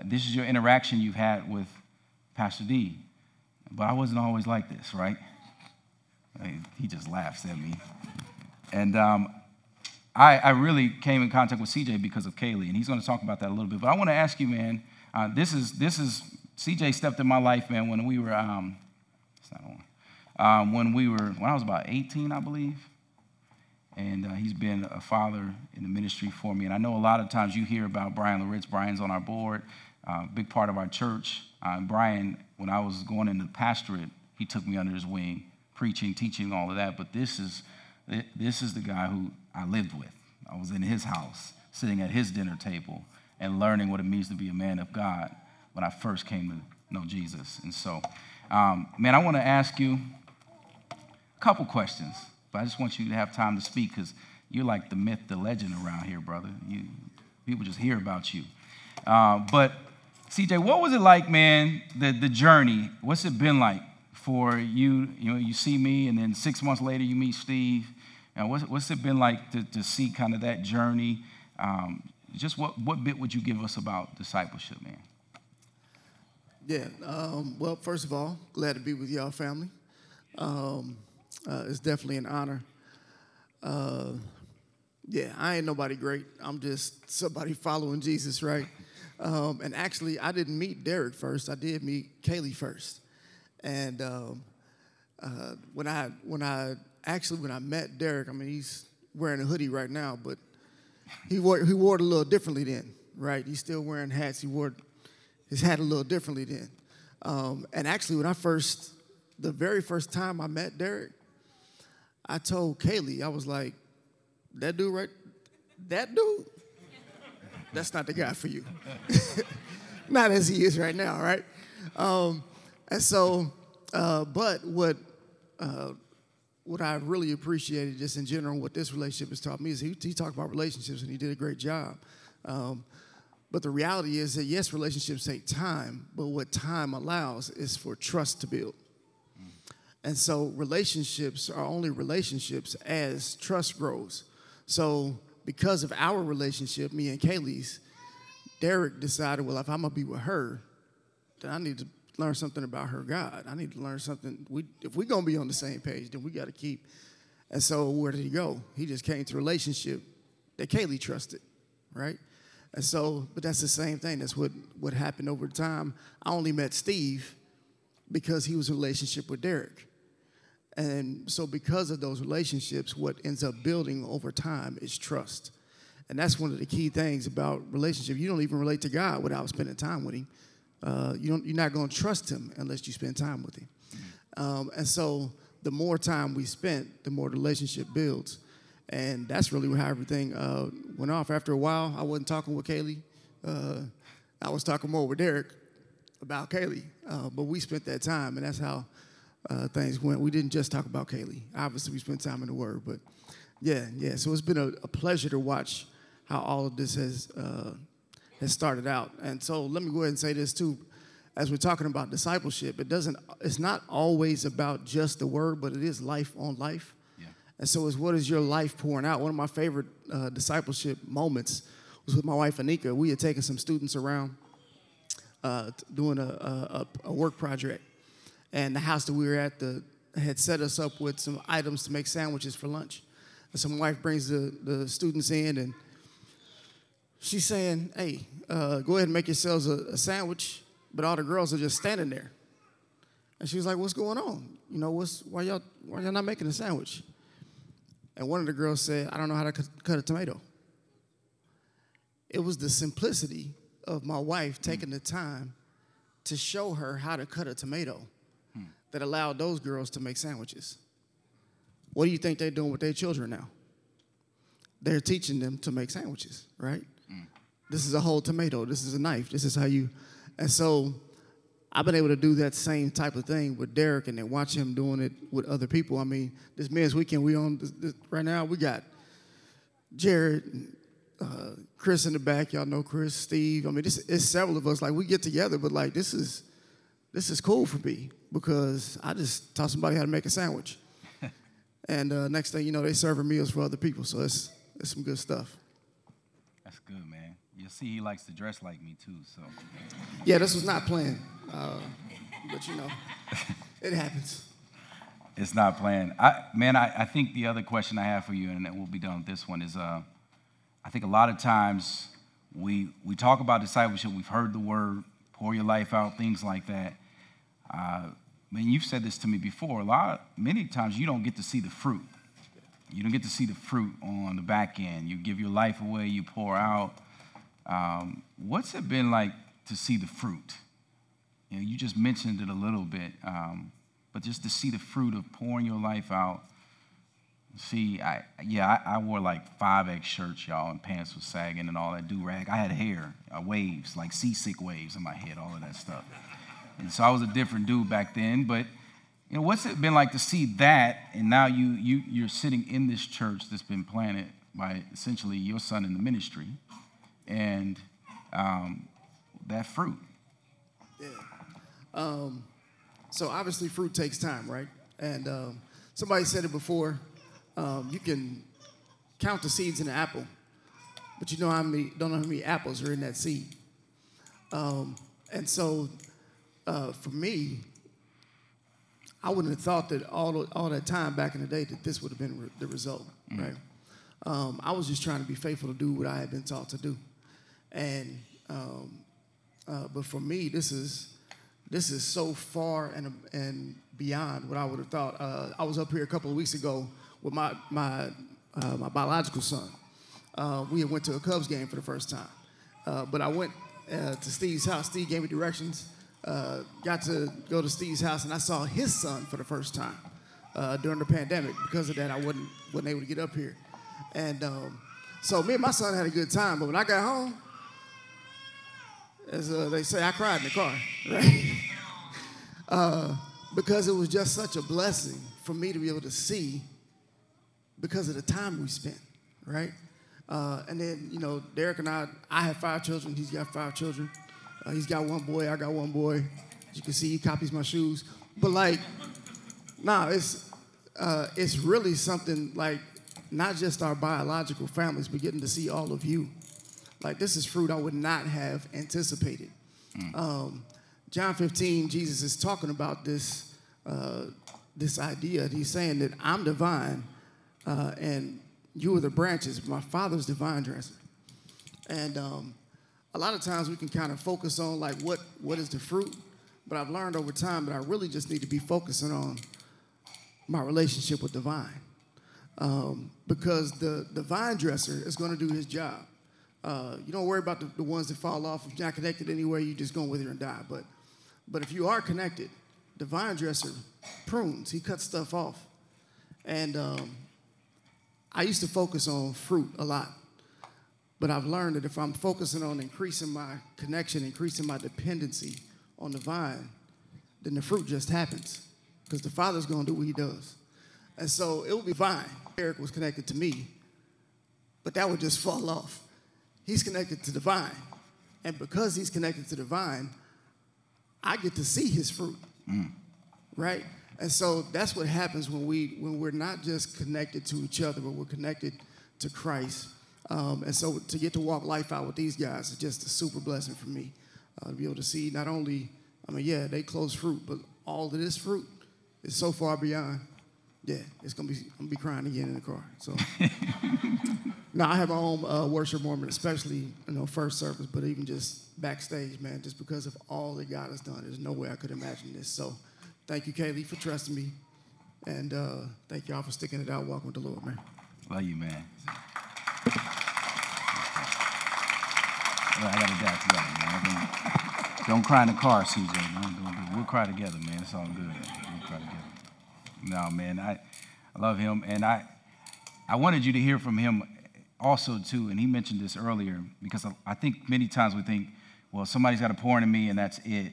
this is your interaction you've had with Pastor D. But I wasn't always like this, right? He just laughs at me. And I really came in contact with C.J. because of Kaylee, and he's going to talk about that a little bit. But I want to ask you, man, this is C.J. stepped in my life, man, when we were, it's not on. When I was about 18, I believe, and he's been a father in the ministry for me. And I know a lot of times you hear about Brian LaRitz. Brian's on our board, a big part of our church. Brian, when I was going into the pastorate, he took me under his wing, preaching, teaching, all of that. But this is the guy who I lived with. I was in his house, sitting at his dinner table, and learning what it means to be a man of God when I first came to know Jesus. And so, man, I want to ask you couple questions, but I just want you to have time to speak because you're like the myth, the legend around here, brother. People just hear about you. But CJ, what was it like, man, the journey? What's it been like for you? You know, you see me, and then 6 months later you meet Steve. And what's it been like to see kind of that journey? Just what bit would you give us about discipleship, man? Yeah. Well, first of all, glad to be with y'all family. It's definitely an honor. I ain't nobody great. I'm just somebody following Jesus, right? And actually, I didn't meet Derek first. I did meet Kaylee first. And when I met Derek, I mean, he's wearing a hoodie right now, but he wore it a little differently then, right? He's still wearing hats. He wore his hat a little differently then. And actually, the very first time I met Derek, I told Kaylee, I was like, that dude, that's not the guy for you. Not as he is right now, right? But what I really appreciated just in general, what this relationship has taught me is he talked about relationships and he did a great job. But the reality is that yes, relationships take time, but what time allows is for trust to build. And so relationships are only relationships as trust grows. So because of our relationship, me and Kaylee's, Derek decided, well, if I'm going to be with her, then I need to learn something about her God. I need to learn something. If we're going to be on the same page, then we got to keep. And so where did he go? He just came to a relationship that Kaylee trusted, right? And so, but that's the same thing. That's what happened over time. I only met Steve because he was in a relationship with Derek. And so because of those relationships, what ends up building over time is trust. And that's one of the key things about relationship. You don't even relate to God without spending time with him. You're not going to trust him unless you spend time with him. And so the more time we spent, the more the relationship builds. And that's really how everything went off. After a while, I wasn't talking with Kaylee. I was talking more with Derek about Kaylee. But we spent that time, and that's how things went. We didn't just talk about Kaylee. Obviously, we spent time in the Word, but yeah. So it's been a pleasure to watch how all of this has started out. And so let me go ahead and say this too, as we're talking about discipleship, it's not always about just the Word, but it is life on life. Yeah. And so it's what is your life pouring out? One of my favorite discipleship moments was with my wife Anika. We had taken some students around. Doing a work project, and the house that we were at had set us up with some items to make sandwiches for lunch, And some wife brings the students in, and she's saying, hey, go ahead and make yourselves a sandwich. But all the girls are just standing there. And she's like, what's going on? You know, why y'all not making a sandwich? And one of the girls said, I don't know how to cut a tomato. It was the simplicity of my wife taking the time to show her how to cut a tomato that allowed those girls to make sandwiches. What do you think they're doing with their children now? They're teaching them to make sandwiches, right? Mm. This is a whole tomato. This is a knife. This is how you... And so I've been able to do that same type of thing with Derek and then watch him doing it with other people. I mean, this men's weekend, we on this, right now, we got Jared and Chris in the back. Y'all know Chris, Steve. I mean, it's several of us. Like, we get together, but, like, this is cool for me because I just taught somebody how to make a sandwich. And next thing you know, they serving meals for other people. So it's some good stuff. That's good, man. You'll see he likes to dress like me, too. So yeah, this was not planned. But, you know, it happens. It's not planned. I think the other question I have for you, and we'll be done with this one, is I think a lot of times we talk about discipleship. We've heard the word, pour your life out, things like that. I mean, you've said this to me before. Many times you don't get to see the fruit. You don't get to see the fruit on the back end. You give your life away. You pour out. What's it been like to see the fruit? You know, you just mentioned it a little bit, but just to see the fruit of pouring your life out. See, I wore like 5X shirts, y'all, and pants was sagging and all that do-rag. I had hair, waves, like seasick waves in my head, all of that stuff. And so I was a different dude back then, but you know, what's it been like to see that? And now you're sitting in this church that's been planted by essentially your son in the ministry, and that fruit. Yeah. So obviously, fruit takes time, right? And somebody said it before. You can count the seeds in an apple, but you know don't know how many apples are in that seed. And so. For me, I wouldn't have thought that all that time back in the day that this would have been the result, right? I was just trying to be faithful to do what I had been taught to do, and but for me, this is so far and beyond what I would have thought. I was up here a couple of weeks ago with my biological son. We had went to a Cubs game for the first time, but I went to Steve's house. Steve gave me directions. Got to go to Steve's house, and I saw his son for the first time during the pandemic. Because of that, I wasn't able to get up here. And so me and my son had a good time. But when I got home, as they say, I cried in the car, right? Because it was just such a blessing for me to be able to see because of the time we spent, right? And then, you know, Derek and I have 5 children. He's got 5 children. He's got one boy. I got one boy. As you can see, he copies my shoes. But, like, it's really something, like, not just our biological families, but getting to see all of you. Like, this is fruit I would not have anticipated. John 15, Jesus is talking about this idea. He's saying that I'm the vine, and you are the branches. My Father's the vine dresser. And... a lot of times we can kind of focus on, like, what is the fruit? But I've learned over time that I really just need to be focusing on my relationship with the vine. Because the vine dresser is going to do his job. You don't worry about the ones that fall off. If you're not connected anywhere, you're just going with it and die. But if you are connected, the vine dresser prunes. He cuts stuff off. And I used to focus on fruit a lot. But I've learned that if I'm focusing on increasing my connection, increasing my dependency on the vine, then the fruit just happens because the Father's going to do what he does. And so it would be vine. Eric was connected to me, but that would just fall off. He's connected to the vine. And because he's connected to the vine, I get to see his fruit, right? And so that's what happens when we're not just connected to each other, but we're connected to Christ. And so to get to walk life out with these guys is just a super blessing for me to be able to see not only, I mean, yeah, they close fruit, but all of this fruit is so far beyond Yeah, it's gonna be. I'm gonna be crying again in the car. So now I have my own worship moment, especially first service, but even just backstage, man, just because of all that God has done, there's no way I could imagine this. So thank you, Kaylee, for trusting me, and thank y'all for sticking it out. Walking with the Lord, man. Love you, man. Well, I gotta die together, man. Don't cry in the car, C.J. Don't. We'll cry together, man. It's all good. We'll cry together. No, man, I love him, and I wanted you to hear from him also, too, and he mentioned this earlier, because I think many times we think, well, somebody's got to pour into me, and that's it.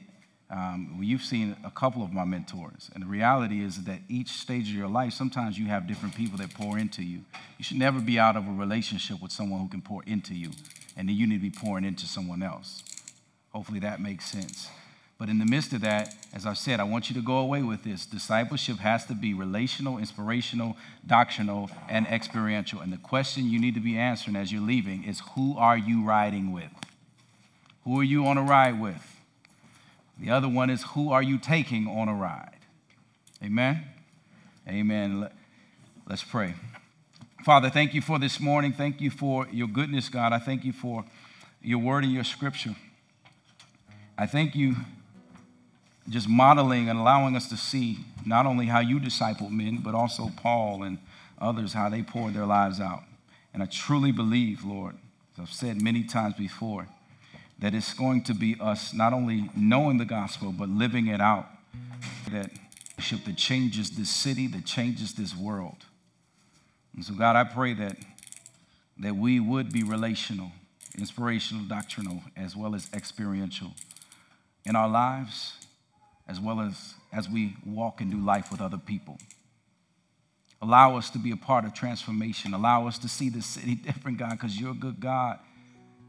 Well, you've seen a couple of my mentors, and the reality is that each stage of your life, sometimes you have different people that pour into you. You should never be out of a relationship with someone who can pour into you, and then you need to be pouring into someone else. Hopefully that makes sense. But in the midst of that, as I've said, I want you to go away with this. Discipleship has to be relational, inspirational, doctrinal, and experiential. And the question you need to be answering as you're leaving is, who are you riding with? Who are you on a ride with? The other one is, who are you taking on a ride? Amen? Amen. Let's pray. Father, thank you for this morning. Thank you for your goodness, God. I thank you for your word and your scripture. I thank you just modeling and allowing us to see not only how you discipled men, but also Paul and others, how they poured their lives out. And I truly believe, Lord, as I've said many times before, that it's going to be us not only knowing the gospel, but living it out. That ship that changes this city, that changes this world. And so, God, I pray that we would be relational, inspirational, doctrinal, as well as experiential in our lives, as well as we walk and do life with other people. Allow us to be a part of transformation. Allow us to see this city different, God, because you're a good God.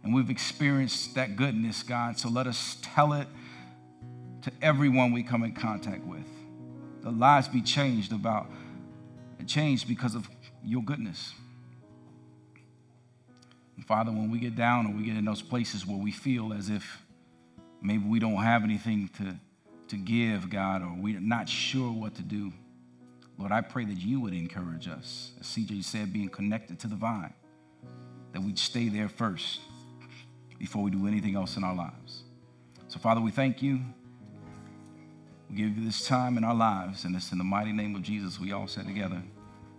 And we've experienced that goodness, God. So let us tell it to everyone we come in contact with. The lives be changed because of your goodness. And Father, when we get down or we get in those places where we feel as if maybe we don't have anything to give, God, or we're not sure what to do, Lord, I pray that you would encourage us. As CJ said, being connected to the vine, that we'd stay there first before we do anything else in our lives. So, Father, we thank you. We give you this time in our lives, and it's in the mighty name of Jesus we all said together,